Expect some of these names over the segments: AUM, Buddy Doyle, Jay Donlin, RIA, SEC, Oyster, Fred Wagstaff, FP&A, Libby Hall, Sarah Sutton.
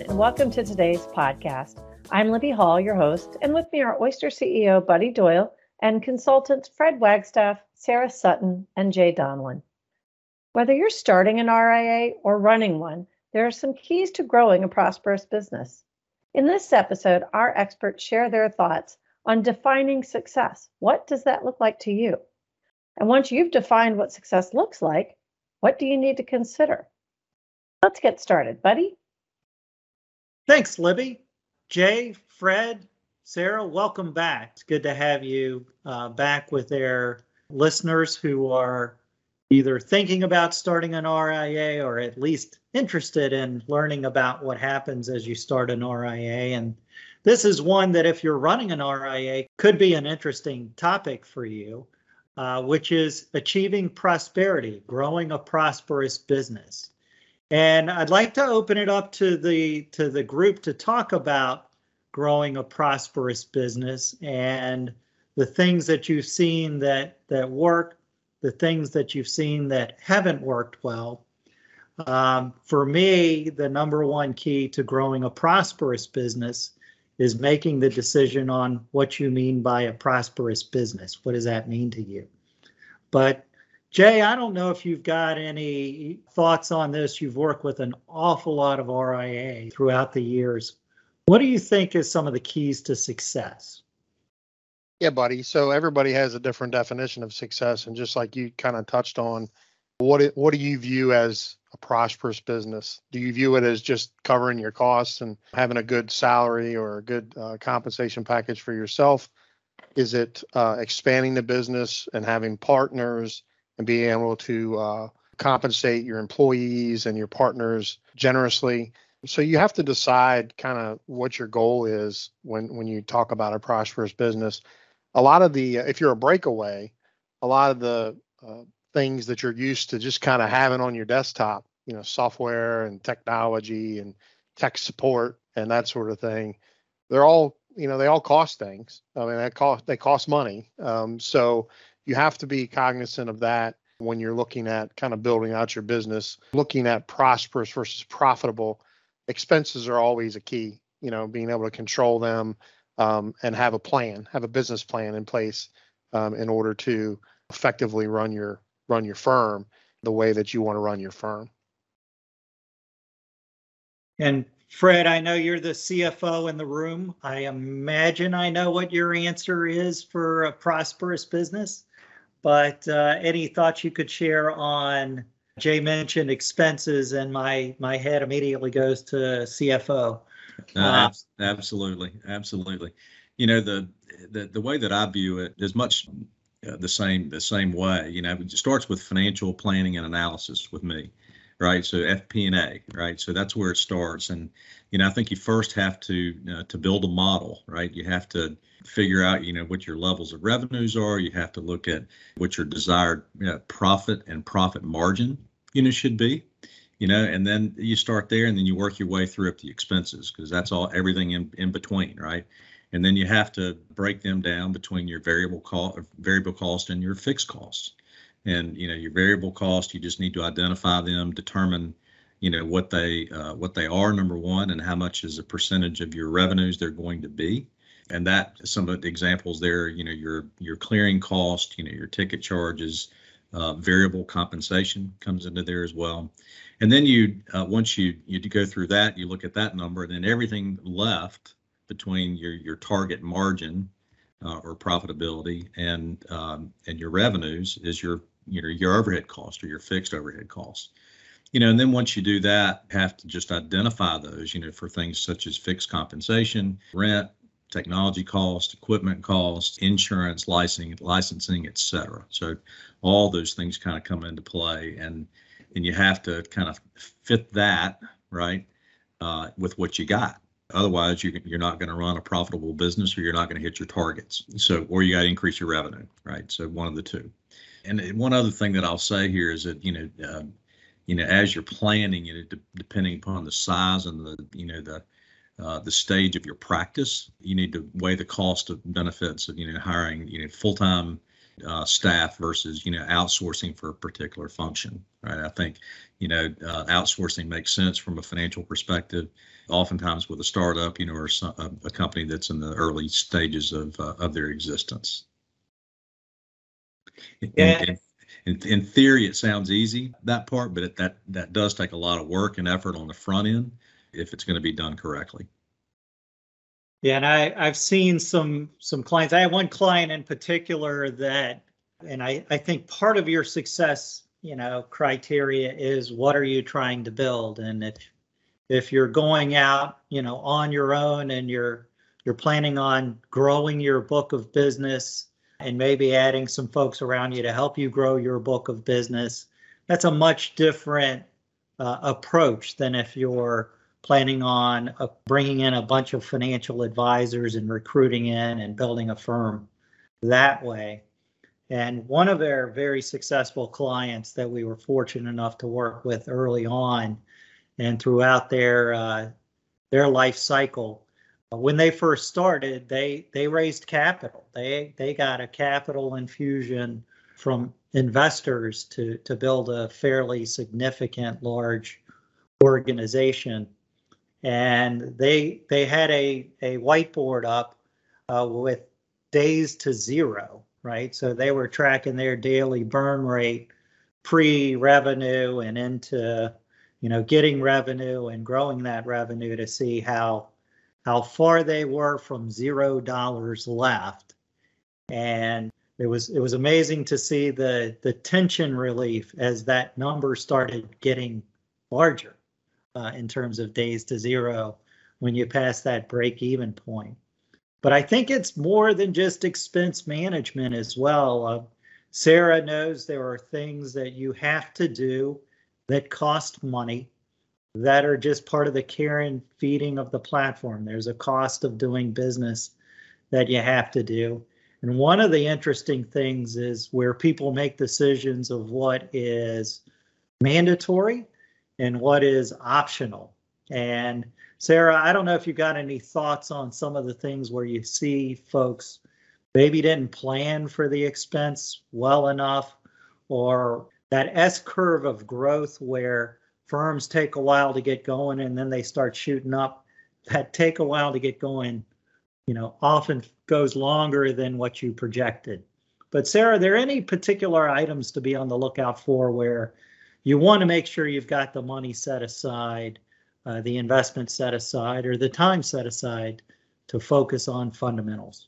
everyone, and welcome to today's podcast. I'm Libby Hall, your host, and with me are Oyster CEO Buddy Doyle and consultants Fred Wagstaff, Sarah Sutton, and Jay Donlin. Whether you're starting an RIA or running one, there are some keys to growing a prosperous business. In this episode, our experts share their thoughts on defining success. What does that look like to you? And once you've defined what success looks like, what do you need to consider? Let's get started, Buddy. Thanks, Libby. Jay, Fred, Sarah, welcome back. It's good to have you back with our listeners who are either thinking about starting an RIA or at least interested in learning about what happens as you start an RIA. And this is one that if you're running an RIA could be an interesting topic for you, which is achieving prosperity, growing a prosperous business. And I'd like to open it up to the group to talk about growing a prosperous business and the things that you've seen that work, the things that you've seen that haven't worked well. For me, the number one key to growing a prosperous business is making the decision on what you mean by a prosperous business. What does that mean to you? But Jay, I don't know if you've got any thoughts on this. You've worked with an awful lot of RIA throughout the years. What do you think is some of the keys to success? Yeah, buddy. So everybody has a different definition of success. And just like you kind of touched on, what do you view as a prosperous business? Do you view it as just covering your costs and having a good salary or a good compensation package for yourself? Is it expanding the business and having partners and being able to compensate your employees and your partners generously? So you have to decide kind of what your goal is when you talk about a prosperous business. A lot of the, if you're a breakaway, a lot of the things that you're used to just kind of having on your desktop, you know, software and technology and tech support and that sort of thing, they're all, you know, they all cost things. I mean, they cost money. So you have to be cognizant of that when you're looking at kind of building out your business, looking at prosperous versus profitable. Expenses are always a key, you know, being able to control them and have a plan, have a business plan in place in order to effectively run your firm the way that you want to run your firm. And Fred, I know you're the CFO in the room. I imagine I know what your answer is for a prosperous business. But any thoughts you could share on, Jay mentioned expenses, and my head immediately goes to CFO. Absolutely. You know, the way that I view it is much the same way. You know, it starts with financial planning and analysis with me, right? So FP&A, right? So that's where it starts. And you know, I think you first have to build a model, right? You have to figure out, you know, what your levels of revenues are. You have to look at what your desired profit and profit margin, you know, should be, you know, and then you start there and then you work your way through up the expenses because that's all everything in between, right? And then you have to break them down between your variable cost and your fixed costs. And, you know, your variable cost, you just need to identify them, determine, you know, what they are, number one, and how much is a percentage of your revenues they're going to be. And that, some of the examples there, you know, your clearing cost, you know, your ticket charges, variable compensation comes into there as well. And then you, once you go through that, you look at that number, and then everything left between your target margin or profitability and your revenues is your overhead cost or your fixed overhead cost. You know, and then once you do that, you have to just identify those, you know, for things such as fixed compensation, rent, technology cost, equipment cost, insurance, licensing, et cetera. So all those things kind of come into play, and you have to kind of fit that right with what you got. Otherwise, you're not going to run a profitable business, or you're not going to hit your targets. So, or you got to increase your revenue, right? So one of the two. And one other thing that I'll say here is that, you know, as you're planning, you know, depending upon the size and the, you know, the stage of your practice, you need to weigh the cost of benefits of, you know, hiring, you know, full-time, staff versus, outsourcing for a particular function, right? I think, outsourcing makes sense from a financial perspective. Oftentimes with a startup, or a company that's in the early stages of their existence. Yeah. In theory, it sounds easy, that part, but that does take a lot of work and effort on the front end if it's going to be done correctly. Yeah, and I've seen some clients. I have one client in particular I think part of your success, criteria is what are you trying to build? And if you're going out, on your own and you're planning on growing your book of business, and maybe adding some folks around you to help you grow your book of business. That's a much different approach than if you're planning on bringing in a bunch of financial advisors and recruiting in and building a firm that way. And one of our very successful clients that we were fortunate enough to work with early on and throughout their life cycle, when they first started, they raised capital. They got a capital infusion from investors to build a fairly significant large organization. And they had a whiteboard up with days to zero, right? So they were tracking their daily burn rate pre-revenue and into, getting revenue and growing that revenue to see how far they were from $0 left. And it was amazing to see the tension relief as that number started getting larger in terms of days to zero when you pass that break-even point. But I think it's more than just expense management as well. Sarah knows there are things that you have to do that cost money, that are just part of the care and feeding of the platform. There's a cost of doing business that you have to do. And one of the interesting things is where people make decisions of what is mandatory and what is optional. And Sarah, I don't know if you got any thoughts on some of the things where you see folks maybe didn't plan for the expense well enough, or that S curve of growth where firms take a while to get going and then they start shooting up. That take a while to get going, often goes longer than what you projected. But Sarah, are there any particular items to be on the lookout for where you want to make sure you've got the money set aside, the investment set aside, or the time set aside to focus on fundamentals?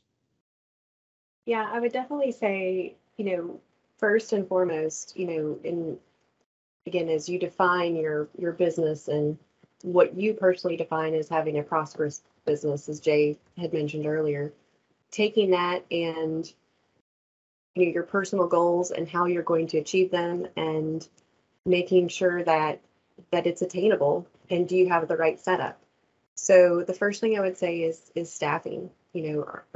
Yeah, I would definitely say, first and foremost, again, as you define your business and what you personally define as having a prosperous business, as Jay had mentioned earlier, taking that and your personal goals and how you're going to achieve them and making sure that it's attainable and do you have the right setup. So the first thing I would say is staffing. Are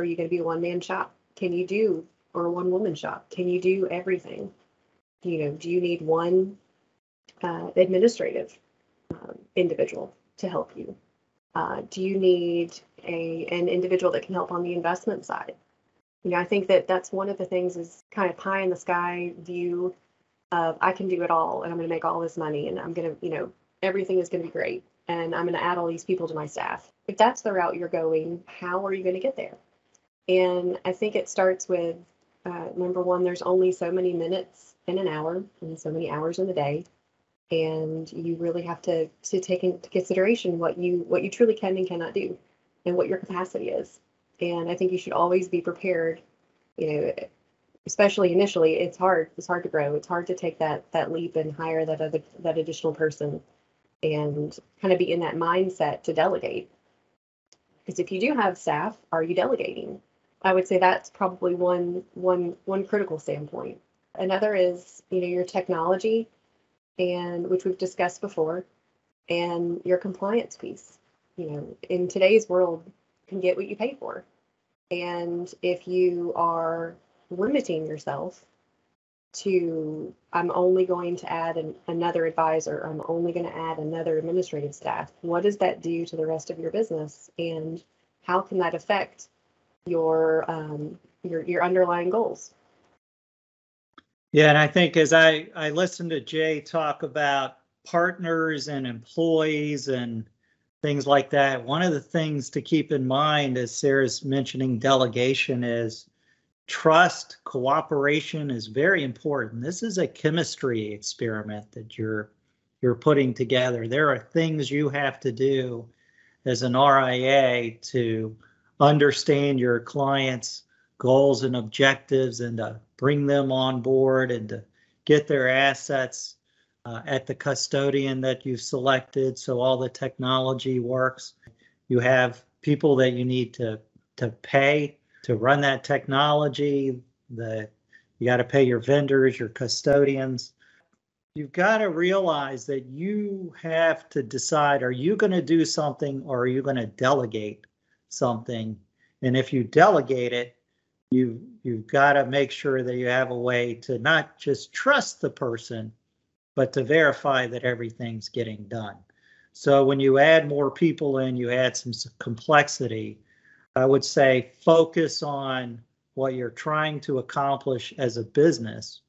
you going to be a one-man shop? Can you do, or a one-woman shop? Can you do everything? Do you need one administrative individual to help you? Do you need an individual that can help on the investment side? I think that's one of the things is kind of pie in the sky view of I can do it all and I'm going to make all this money and I'm going to, everything is going to be great and I'm going to add all these people to my staff. If that's the route you're going, how are you going to get there? And I think it starts with number one, there's only so many minutes in an hour and so many hours in the day. And you really have to take into consideration what you truly can and cannot do and what your capacity is. And I think you should always be prepared, especially initially. It's hard to grow. It's hard to take that leap and hire that additional person and kind of be in that mindset to delegate. Because if you do have staff, are you delegating? I would say that's probably one critical standpoint. Another is, your technology, and which we've discussed before, and your compliance piece. In today's world, you can get what you pay for. And if you are limiting yourself to, I'm only going to add another advisor, I'm only going to add another administrative staff, what does that do to the rest of your business? And how can that affect your underlying goals? Yeah, and I think as I listened to Jay talk about partners and employees and things like that, one of the things to keep in mind, as Sarah's mentioning delegation, is trust, cooperation is very important. This is a chemistry experiment that you're putting together. There are things you have to do as an RIA to understand your client's goals and objectives and to bring them on board and to get their assets at the custodian that you've selected so all the technology works. You have people that you need to pay to run that technology. You got to pay your vendors, your custodians. You've got to realize that you have to decide, are you going to do something or are you going to delegate something? And if you delegate it, you've got to make sure that you have a way to not just trust the person, but to verify that everything's getting done. So when you add more people in, you add some complexity. I would say focus on what you're trying to accomplish as a business.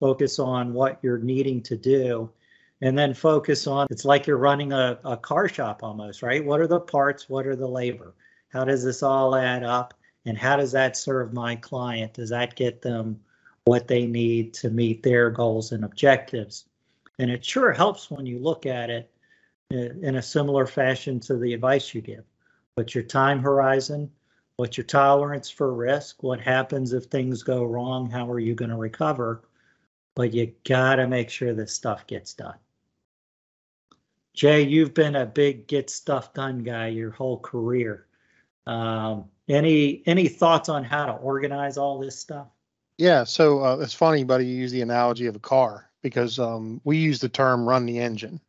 Focus on what you're needing to do, and then focus on, it's like you're running a car shop almost, right? What are the parts? What are the labor? How does this all add up? And how does that serve my client? Does that get them what they need to meet their goals and objectives? And it sure helps when you look at it in a similar fashion to the advice you give. What's your time horizon? What's your tolerance for risk? What happens if things go wrong? How are you going to recover? But you got to make sure this stuff gets done. Jay, you've been a big get stuff done guy your whole career. Any thoughts on how to organize all this stuff? Yeah, so it's funny, buddy, you use the analogy of a car, because we use the term run the engine.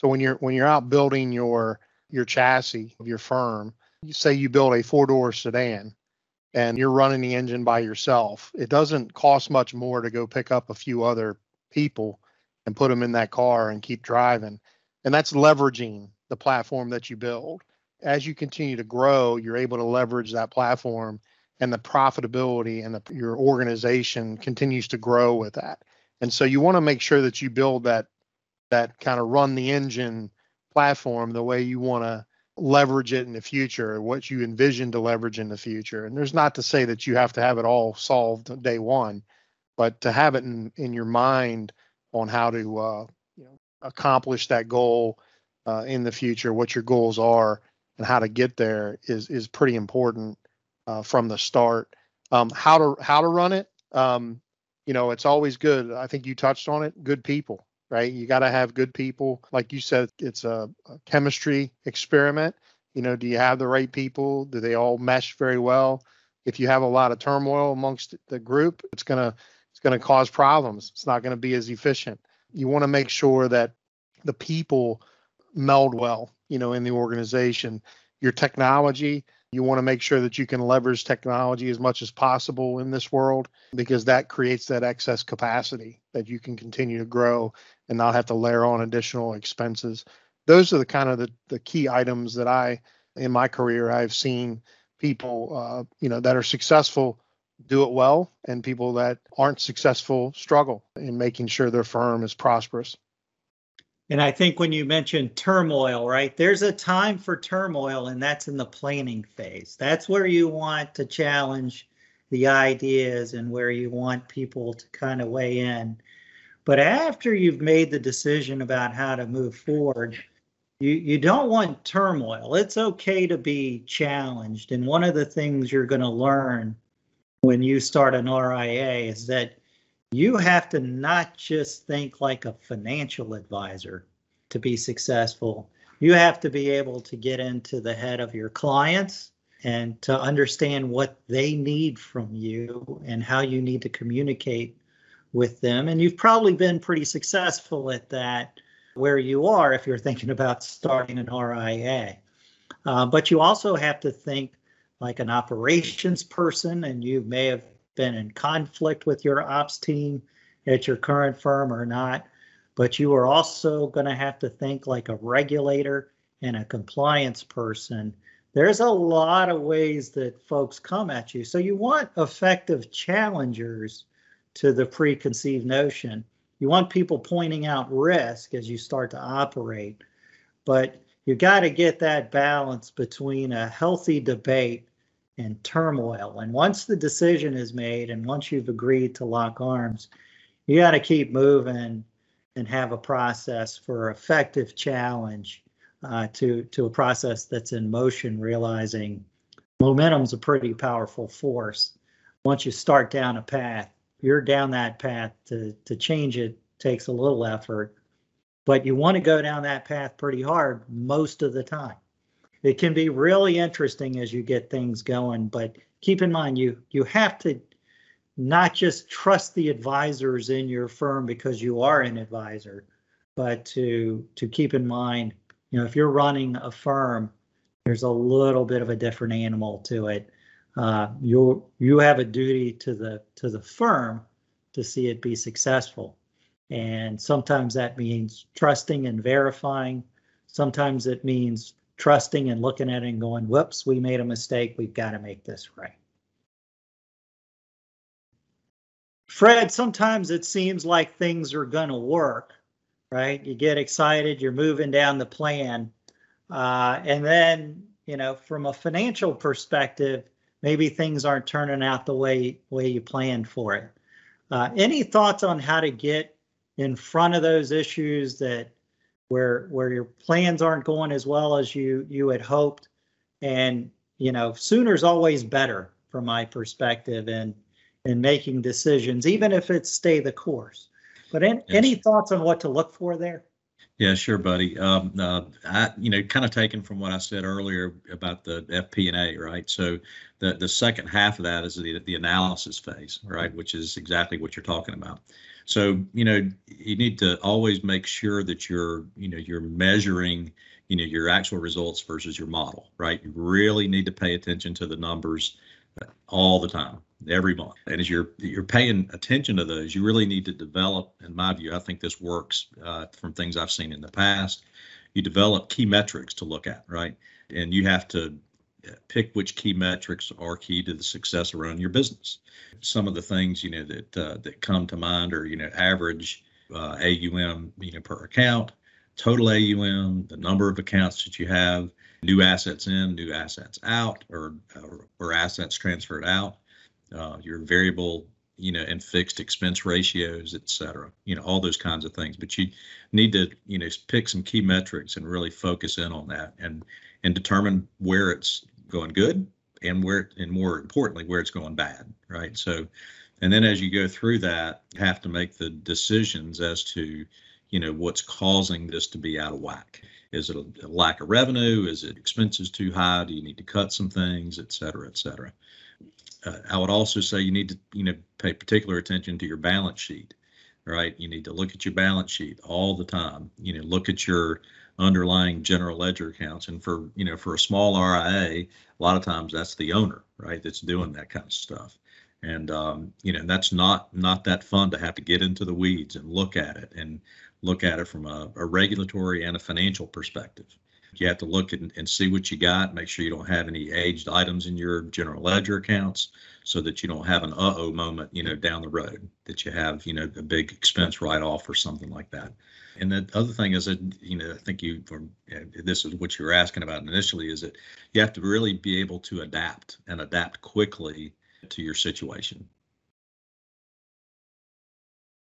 So when you're out building your chassis of your firm, you say you build a four-door sedan, and you're running the engine by yourself, it doesn't cost much more to go pick up a few other people and put them in that car and keep driving. And that's leveraging the platform that you build. As you continue to grow, you're able to leverage that platform, and the profitability and your organization continues to grow with that. And so you want to make sure that you build that kind of run the engine platform the way you want to leverage it in the future, or what you envision to leverage in the future. And there's not to say that you have to have it all solved day one, but to have it in your mind on how to accomplish that goal in the future, what your goals are and how to get there is pretty important from the start. How to run it, it's always good. I think you touched on it, good people. Right? You got to have good people. Like you said, it's a chemistry experiment. Do you have the right people? Do they all mesh very well? If you have a lot of turmoil amongst the group, it's going to cause problems. It's not going to be as efficient. You want to make sure that the people meld well, in the organization. Your technology, you want to make sure that you can leverage technology as much as possible in this world, because that creates that excess capacity that you can continue to grow and not have to layer on additional expenses. Those are the kind of the key items that in my career, I've seen people, that are successful do it well, and people that aren't successful struggle in making sure their firm is prosperous. And I think when you mentioned turmoil, right, there's a time for turmoil, and that's in the planning phase. That's where you want to challenge the ideas and where you want people to kind of weigh in. But after you've made the decision about how to move forward, you don't want turmoil. It's okay to be challenged. And one of the things you're going to learn when you start an RIA is that you have to not just think like a financial advisor to be successful. You have to be able to get into the head of your clients and to understand what they need from you and how you need to communicate with them. And you've probably been pretty successful at that where you are if you're thinking about starting an RIA. But you also have to think like an operations person, and you may have been in conflict with your ops team at your current firm or not, but you are also going to have to think like a regulator and a compliance person. There's a lot of ways that folks come at you. So you want effective challengers to the preconceived notion. You want people pointing out risk as you start to operate, but you got to get that balance between a healthy debate and turmoil. And once the decision is made and once you've agreed to lock arms, you got to keep moving and have a process for effective challenge to a process that's in motion, realizing momentum's a pretty powerful force. Once you start down a path, you're down that path. To change it takes a little effort, but you want to go down that path pretty hard most of the time. It can be really interesting as you get things going, but keep in mind you have to not just trust the advisors in your firm because you are an advisor, but to keep in mind, if you're running a firm, there's a little bit of a different animal to it. You have a duty to the firm to see it be successful. And sometimes that means trusting and verifying. Sometimes it means trusting and looking at it and going, whoops, we made a mistake. We've got to make this right. Fred, sometimes it seems like things are going to work, right? You get excited, you're moving down the plan. And then, from a financial perspective, maybe things aren't turning out the way you planned for it. Any thoughts on how to get in front of those issues where your plans aren't going as well as you had hoped? And, sooner's always better from my perspective in making decisions, even if it's stay the course. But any thoughts on what to look for there? Yeah, sure, buddy. Kind of taken from what I said earlier about the FP&A, right? So the second half of that is the analysis phase, right? Which is exactly what you're talking about. So, you need to always make sure that you're measuring, your actual results versus your model, right? You really need to pay attention to the numbers all the time, every month. And as you're paying attention to those, you really need to develop, in my view, I think this works from things I've seen in the past, you develop key metrics to look at, right? And you have to pick which key metrics are key to the success around your business. Some of the things, that come to mind are, average AUM, per account, total AUM, the number of accounts that you have, new assets in, new assets out, or assets transferred out. Your variable, and fixed expense ratios, et cetera, all those kinds of things. But you need to, pick some key metrics and really focus in on that and determine where it's going good and more importantly, where it's going bad, right? So, and then as you go through that, you have to make the decisions as to, what's causing this to be out of whack. Is it a lack of revenue? Is it expenses too high? Do you need to cut some things, et cetera, et cetera? I would also say you need to, pay particular attention to your balance sheet, right? You need to look at your balance sheet all the time. Look at your underlying general ledger accounts. And for, for a small RIA, a lot of times that's the owner, right? That's doing that kind of stuff. And, that's not that fun to have to get into the weeds and look at it from a regulatory and a financial perspective. You have to look and see what you got, make sure you don't have any aged items in your general ledger accounts so that you don't have an uh-oh moment, down the road that you have, a big expense write-off or something like that. And the other thing is that, I think this is what you were asking about initially, is that you have to really be able to adapt quickly to your situation.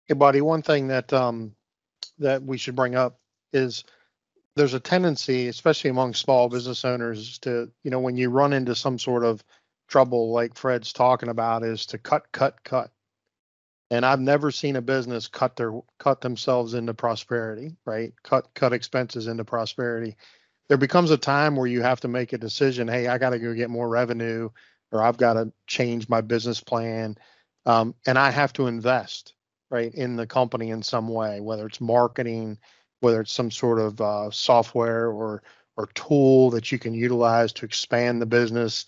Hey, buddy, one thing that we should bring up is there's a tendency, especially among small business owners, to, when you run into some sort of trouble like Fred's talking about, is to cut. And I've never seen a business cut themselves into prosperity, right? Cut expenses into prosperity. There becomes a time where you have to make a decision. Hey, I got to go get more revenue, or I've got to change my business plan. And I have to invest, right, in the company in some way, whether it's marketing, whether it's some sort of software or tool that you can utilize to expand the business,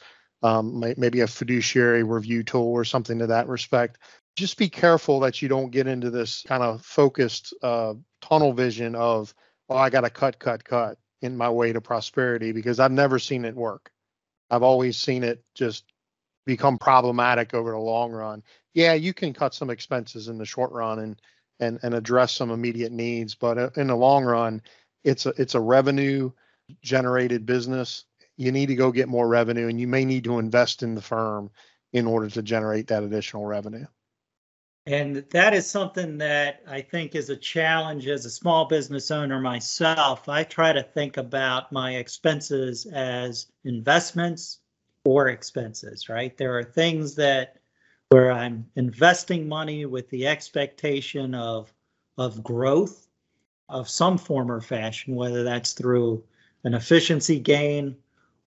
maybe a fiduciary review tool or something to that respect. Just be careful that you don't get into this kind of focused tunnel vision of, oh, I got to cut in my way to prosperity, because I've never seen it work. I've always seen it just become problematic over the long run. Yeah, you can cut some expenses in the short run and address some immediate needs, but in the long run, it's a revenue generated business. You need to go get more revenue, and you may need to invest in the firm in order to generate that additional revenue. And that is something that I think is a challenge as a small business owner myself. I try to think about my expenses as investments or expenses, right? There are things that where I'm investing money with the expectation of growth of some form or fashion, whether that's through an efficiency gain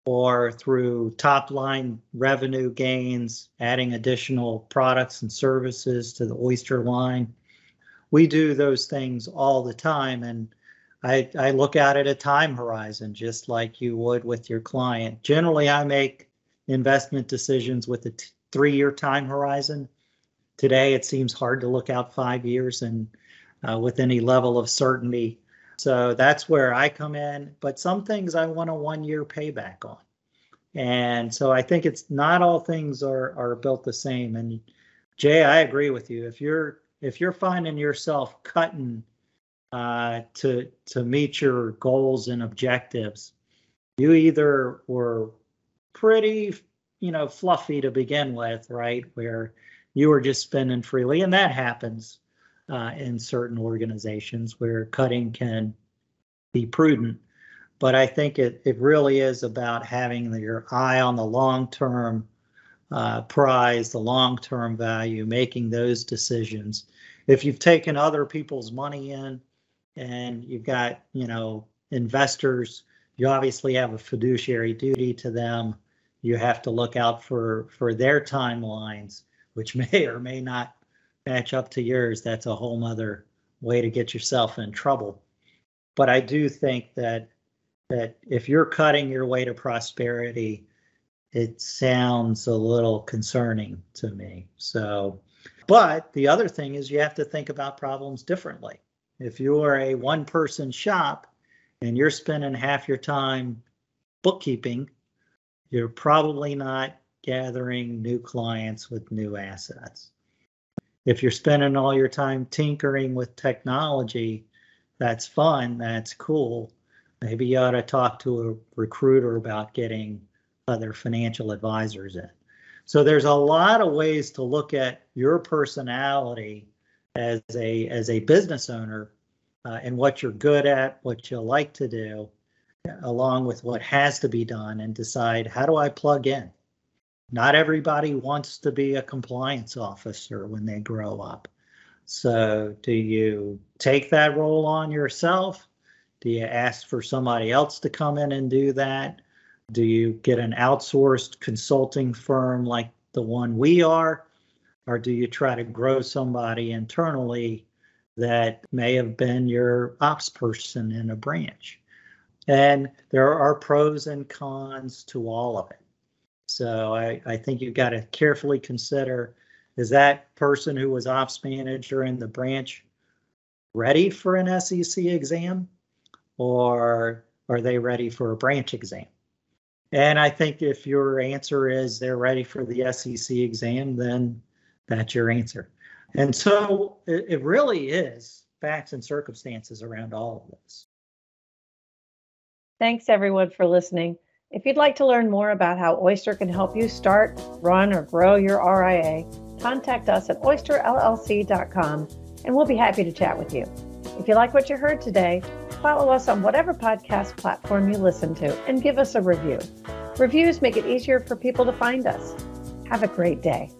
or through top line revenue gains, adding additional products and services to the Oyster line. We do those things all the time, and I look out at a time horizon just like you would with your client. Generally, I make investment decisions with a three-year time horizon. Today, it seems hard to look out 5 years and with any level of certainty. So that's where I come in, but some things I want a one-year payback on. And so I think it's not all things are built the same. And Jay, I agree with you. If you're finding yourself cutting to meet your goals and objectives, you either were pretty, fluffy to begin with, right? Where you were just spending freely, and that happens. In certain organizations where cutting can be prudent. But I think it really is about having your eye on the long-term prize, the long-term value, making those decisions. If you've taken other people's money in and you've got, investors, you obviously have a fiduciary duty to them. You have to look out for their timelines, which may or may not match up to yours. That's a whole nother way to get yourself in trouble. But I do think that if you're cutting your way to prosperity, it sounds a little concerning to me. So, but the other thing is you have to think about problems differently. If you are a one-person shop and you're spending half your time bookkeeping, you're probably not gathering new clients with new assets. If you're spending all your time tinkering with technology, that's fun, that's cool. Maybe you ought to talk to a recruiter about getting other financial advisors in. So there's a lot of ways to look at your personality as a business owner and what you're good at, what you like to do, along with what has to be done, and decide, how do I plug in? Not everybody wants to be a compliance officer when they grow up. So do you take that role on yourself? Do you ask for somebody else to come in and do that? Do you get an outsourced consulting firm like the one we are? Or do you try to grow somebody internally that may have been your ops person in a branch? And there are pros and cons to all of it. So I think you've got to carefully consider, is that person who was ops manager in the branch ready for an SEC exam, or are they ready for a branch exam? And I think if your answer is they're ready for the SEC exam, then that's your answer. And so it really is facts and circumstances around all of this. Thanks, everyone, for listening. If you'd like to learn more about how Oyster can help you start, run, or grow your RIA, contact us at oysterllc.com, and we'll be happy to chat with you. If you like what you heard today, follow us on whatever podcast platform you listen to and give us a review. Reviews make it easier for people to find us. Have a great day.